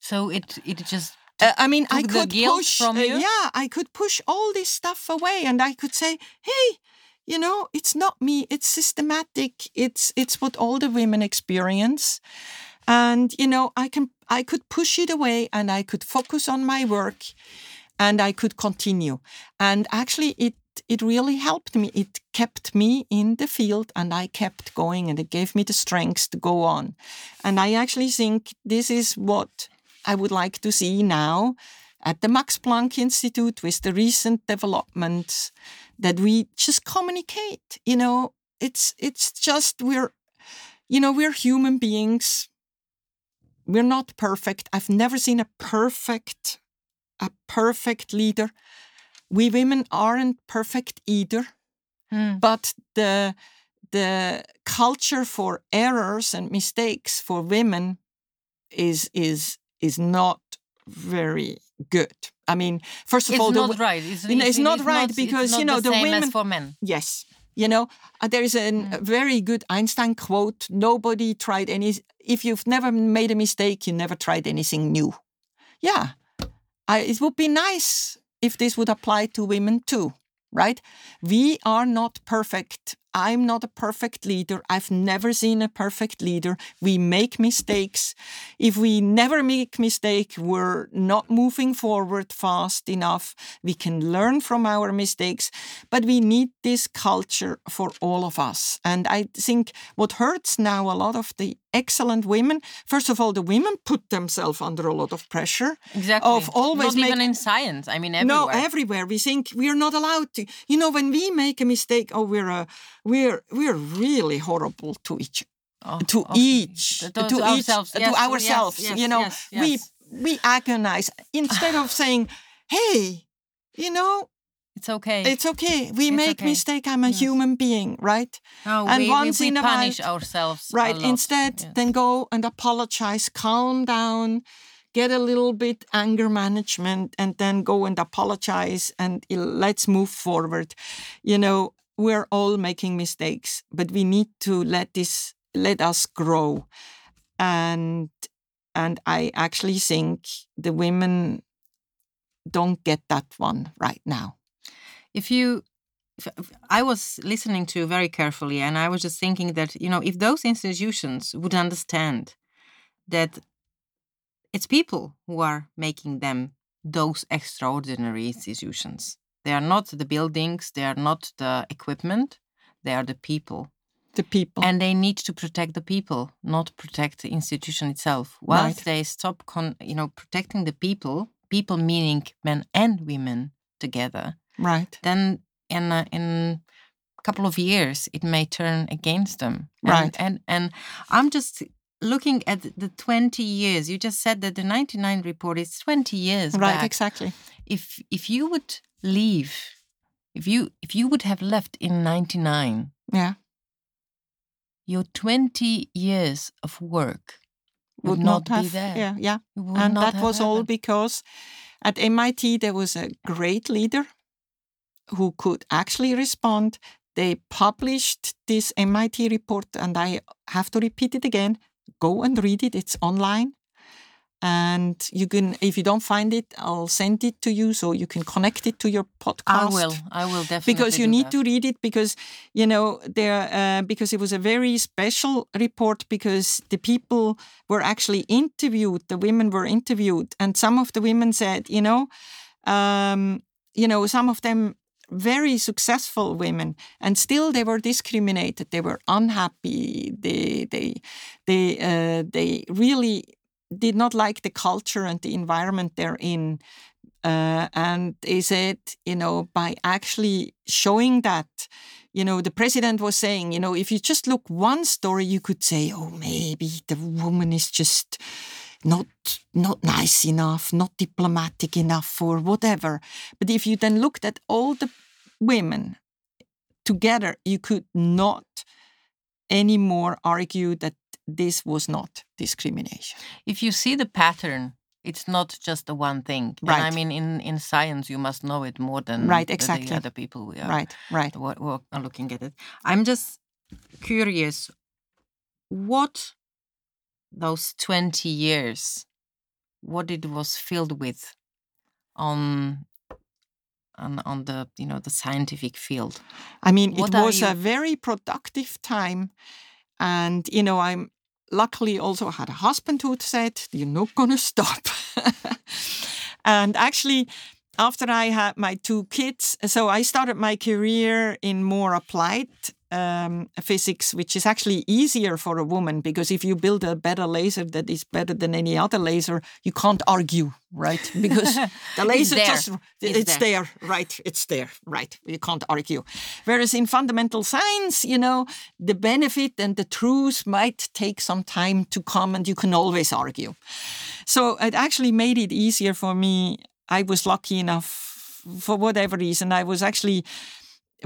So it it just took, uh, I mean I could push from you? Uh, yeah I could push all this stuff away, and I could say, hey, you know, it's not me, it's systematic, it's it's what all the women experience, and you know, I can I could push it away, and I could focus on my work, and I could continue. And actually it it really helped me. It kept me in the field, and I kept going, and it gave me the strength to go on. And I actually think this is what I would like to see now at the Max Planck Institute with the recent developments, that we just communicate. You know, it's it's just we're, you know, we're human beings. We're not perfect. I've never seen a perfect, a perfect leader. We women aren't perfect either, mm. but the the culture for errors and mistakes for women is is. is not very good. I mean, first of it's all, not the, right. It's, you know, it's, it's not it's right not, because not you know the, the same women as for men. Yes, you know, uh, there is a mm. very good Einstein quote: "Nobody tried any. If you've never made a mistake, you never tried anything new." Yeah, I, it would be nice if this would apply to women too, right? We are not perfect. I'm not a perfect leader. I've never seen a perfect leader. We make mistakes. If we never make mistake, we're not moving forward fast enough. We can learn from our mistakes, but we need this culture for all of us. And I think what hurts now a lot of the excellent women, first of all, the women put themselves under a lot of pressure. Exactly. Of always not make, even in science. I mean, everywhere. No, everywhere. We think we're not allowed to. You know, when we make a mistake, oh, we're a... We're we're really horrible to each, oh, to okay. each, to, to, to ourselves. Each, yes, to ourselves. Yes, yes, you know, yes, yes. we we agonize instead of saying, "Hey, you know, it's okay. It's okay. We it's make okay. mistake. I'm a yes. human being, right?" Oh, and we, once we, we in a punish while, ourselves, right? Instead, yes. then go and apologize. Calm down. Get a little bit anger management, and then go and apologize, and let's move forward. You know. We're all making mistakes, but we need to let this let us grow. And and I actually think the women don't get that one right now. If you, if I was listening to you very carefully, and I was just thinking that, you know, if those institutions would understand that it's people who are making them those extraordinary institutions. They are not the buildings, they are not the equipment, they are the people. The people. And they need to protect the people, not protect the institution itself. Once right. they stop con- you know, protecting the people, people meaning men and women together, right. then in a, in a couple of years, it may turn against them. Right. And, and, and I'm just looking at the twenty years. You just said that the ninety-nine report is twenty years right, back. Exactly. If If you would... leave if you if you would have left in ninety-nine, yeah your twenty years of work would, would not, not have, be there. Yeah, yeah. And that was happened. all because at M I T there was a great leader who could actually respond. They published this M I T report, and I have to repeat it again. Go and read it. It's online. And you can, if you don't find it, I'll send it to you so you can connect it to your podcast. I will. I will definitely. Because you do need that. to read it because, you know, there uh, because it was a very special report because the people were actually interviewed. The women were interviewed, and some of the women said, you know, um, you know, some of them very successful women, and still they were discriminated. They were unhappy. They they they uh, they really. did not like the culture and the environment they're in. Uh, and they said, you know, by actually showing that, you know, the president was saying, you know, if you just look one story, you could say, oh, maybe the woman is just not not nice enough, not diplomatic enough or whatever. But if you then looked at all the women together, you could not anymore argue that this was not discrimination. If you see the pattern, it's not just the one thing. Right. And I mean, in, in science, you must know it more than right, exactly. the other people we are right, right. What, what are looking at it. I'm just curious, what those twenty years, what it was filled with on on, on the, you know, the scientific field? I mean, what it was you... a very productive time. And, you know, I'm luckily also had a husband who said, you're not going to stop. And actually, after I had my two kids, so I started my career in more applied um, physics, which is actually easier for a woman, because if you build a better laser that is better than any other laser, you can't argue, right? Because the laser it's just, it's, it's there. there, right? It's there, right? You can't argue. Whereas in fundamental science, you know, the benefit and the truth might take some time to come, and you can always argue. So it actually made it easier for me. I was lucky enough, for whatever reason, I was actually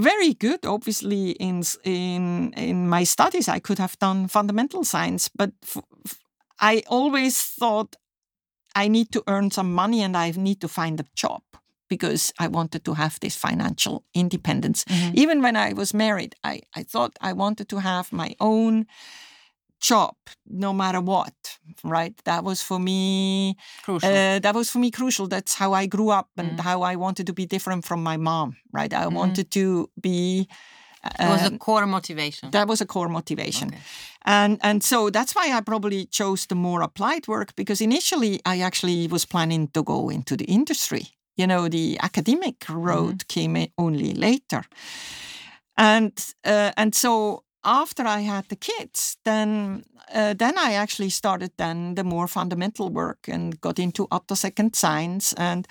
very good, obviously, in in in my studies. I could have done fundamental science, but f- f- I always thought I need to earn some money and I need to find a job because I wanted to have this financial independence. Mm-hmm. Even when I was married, I, I thought I wanted to have my own job, no matter what, right? That was for me crucial. Uh, that was for me crucial. That's how I grew up and mm. how I wanted to be different from my mom, right? I mm-hmm. wanted to be... Uh, it was a core motivation. That was a core motivation. Okay. And and so that's why I probably chose the more applied work, because initially I actually was planning to go into the industry. You know, the academic road mm-hmm. came only later. And uh, and so... After I had the kids, then uh, then I actually started then the more fundamental work and got into attosecond science. And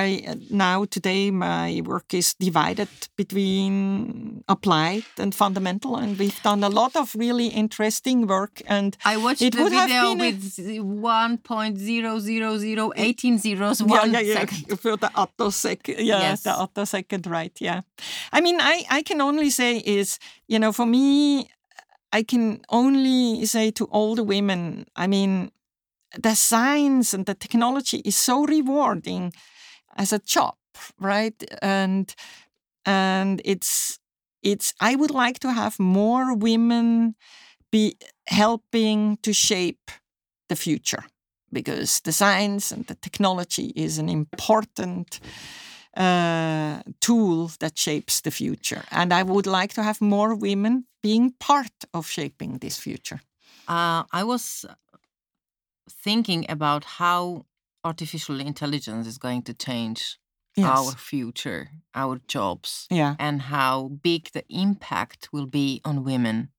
I now today my work is divided between applied and fundamental, and we've done a lot of really interesting work. And I watched it the would video with a, one point zero zero zero one eight zeros. Yeah, one yeah, yeah. Second. For the attosecond, yeah, yes. the attosecond, right? Yeah. I mean, I I can only say is you know for me. I can only say to all the women, I mean, the science and the technology is so rewarding as a job, right? And and it's it's I would like to have more women be helping to shape the future, because the science and the technology is an important Uh, tool that shapes the future. And I would like to have more women being part of shaping this future. Uh, I was thinking about how artificial intelligence is going to change yes. our future, our jobs, yeah. and how big the impact will be on women.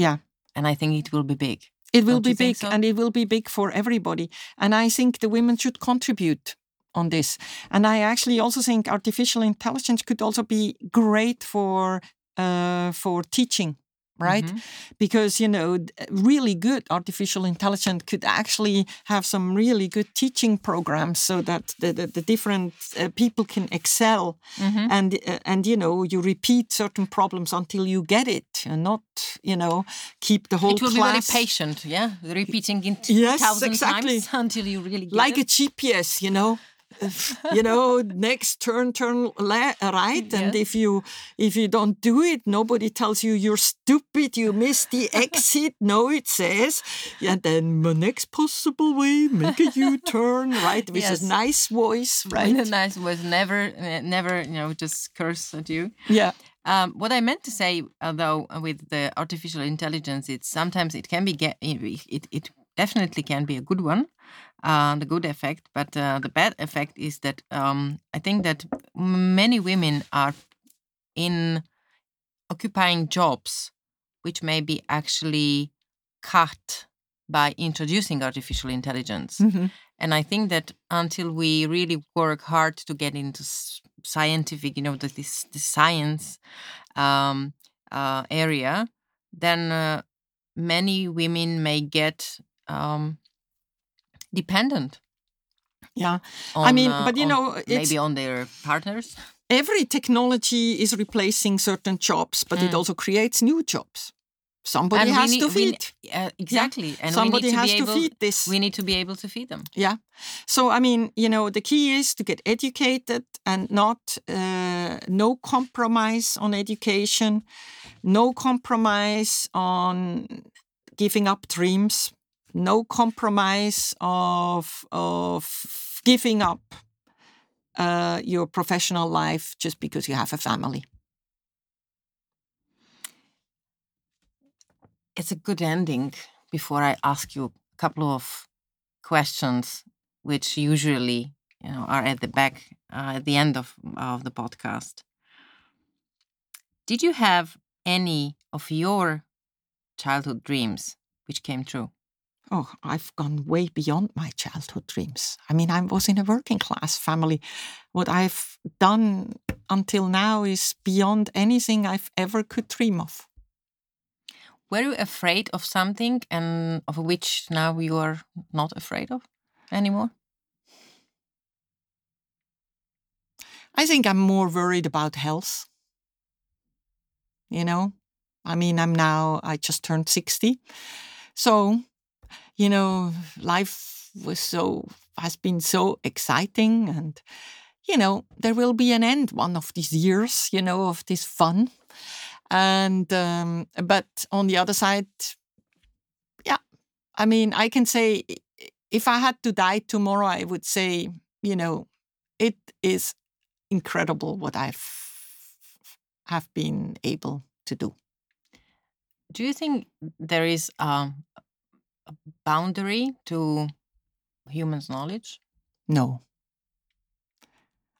Yeah. And I think it will be big. It will Don't be big, so? And it will be big for everybody. And I think the women should contribute on this. And I actually also think artificial intelligence could also be great for uh, for teaching, right? Mm-hmm. Because, you know, really good artificial intelligence could actually have some really good teaching programs so that the, the, the different uh, people can excel. Mm-hmm. And, uh, and, you know, you repeat certain problems until you get it and not, you know, keep the whole class. It will class. Be very patient, yeah? Repeating it yes, thousand exactly. times until you really get like it. Like a G P S, you know? you know, next turn, turn le- right, yes. And if you if you don't do it, nobody tells you you're stupid. You missed the exit. No, it says, and then the next possible way, make a U-turn, right? With yes. a nice voice, right? With a nice voice, never, never, you know, just curse at you. Yeah. Um, what I meant to say, although with the artificial intelligence, it's sometimes it can be get it it definitely can be a good one. Uh, the good effect, but uh, the bad effect is that um, I think that many women are in occupying jobs which may be actually cut by introducing artificial intelligence. Mm-hmm. And I think that until we really work hard to get into scientific, you know, the, this the science um, uh, area, then uh, many women may get um, dependent. Yeah. On, I mean, uh, but you on, know, it's, maybe on their partners. Every technology is replacing certain jobs, but mm. it also creates new jobs. Somebody and has need, to feed. We, uh, exactly. Yeah. And Somebody we need to has be able, to feed this. We need to be able to feed them. Yeah. So, I mean, you know, the key is to get educated and not, uh, no compromise on education, no compromise on giving up dreams. No compromise of of giving up uh, your professional life just because you have a family. It's a good ending before I ask you a couple of questions, which usually you know are at the back uh, at the end of, of the podcast. Did you have any of your childhood dreams which came true? Oh, I've gone way beyond my childhood dreams. I mean, I was in a working class family. What I've done until now is beyond anything I've ever could dream of. Were you afraid of something and of which now you are not afraid of anymore? I think I'm more worried about health. You know, I mean, I'm now, I just turned sixty. So... You know, life was so has been so exciting, and you know there will be an end one of these years. You know, of this fun, and um, but on the other side, yeah, I mean, I can say if I had to die tomorrow, I would say, you know, it is incredible what I've have been able to do. Do you think there is um? a boundary to humans' knowledge? No.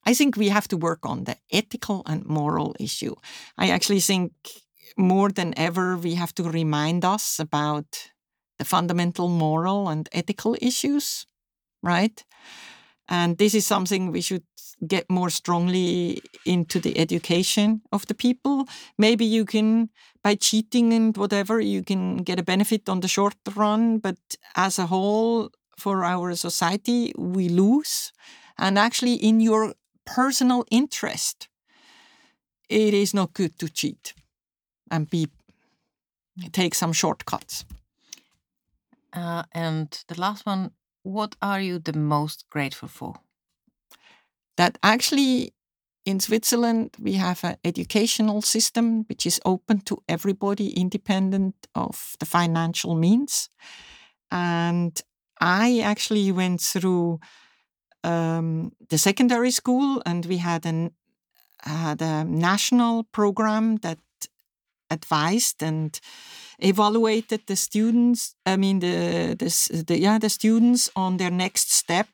I think we have to work on the ethical and moral issue. I actually think more than ever we have to remind us about the fundamental moral and ethical issues, right? And this is something we should get more strongly into the education of the people. Maybe you can, by cheating and whatever, you can get a benefit on the short run, but as a whole, for our society, we lose. And actually, in your personal interest, it is not good to cheat and be take some shortcuts. Uh, and the last one, what are you the most grateful for? That actually in Switzerland we have an educational system which is open to everybody independent of the financial means. And I actually went through um, the secondary school, and we had, an, had a national program that advised and evaluated the students, I mean, the, the, the, yeah, the students on their next step.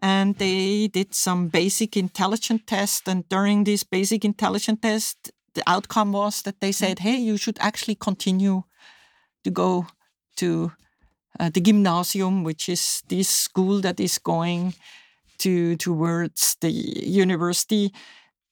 And they did some basic intelligence test. And during this basic intelligence test, the outcome was that they said, hey, you should actually continue to go to uh, the gymnasium, which is this school that is going to towards the university,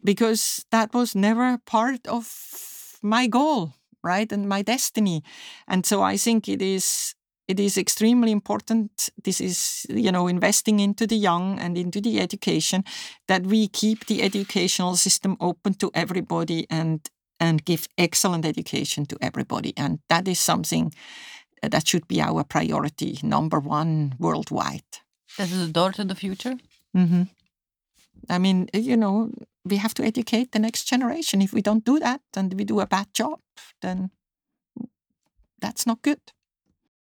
because that was never part of my goal. right? And my destiny. And so I think it is it is extremely important. This is, you know, investing into the young and into the education, that we keep the educational system open to everybody and and give excellent education to everybody. And that is something that should be our priority, number one worldwide. That is the door to the future? Mm-hmm. I mean, you know, we have to educate the next generation. If we don't do that and we do a bad job, then that's not good.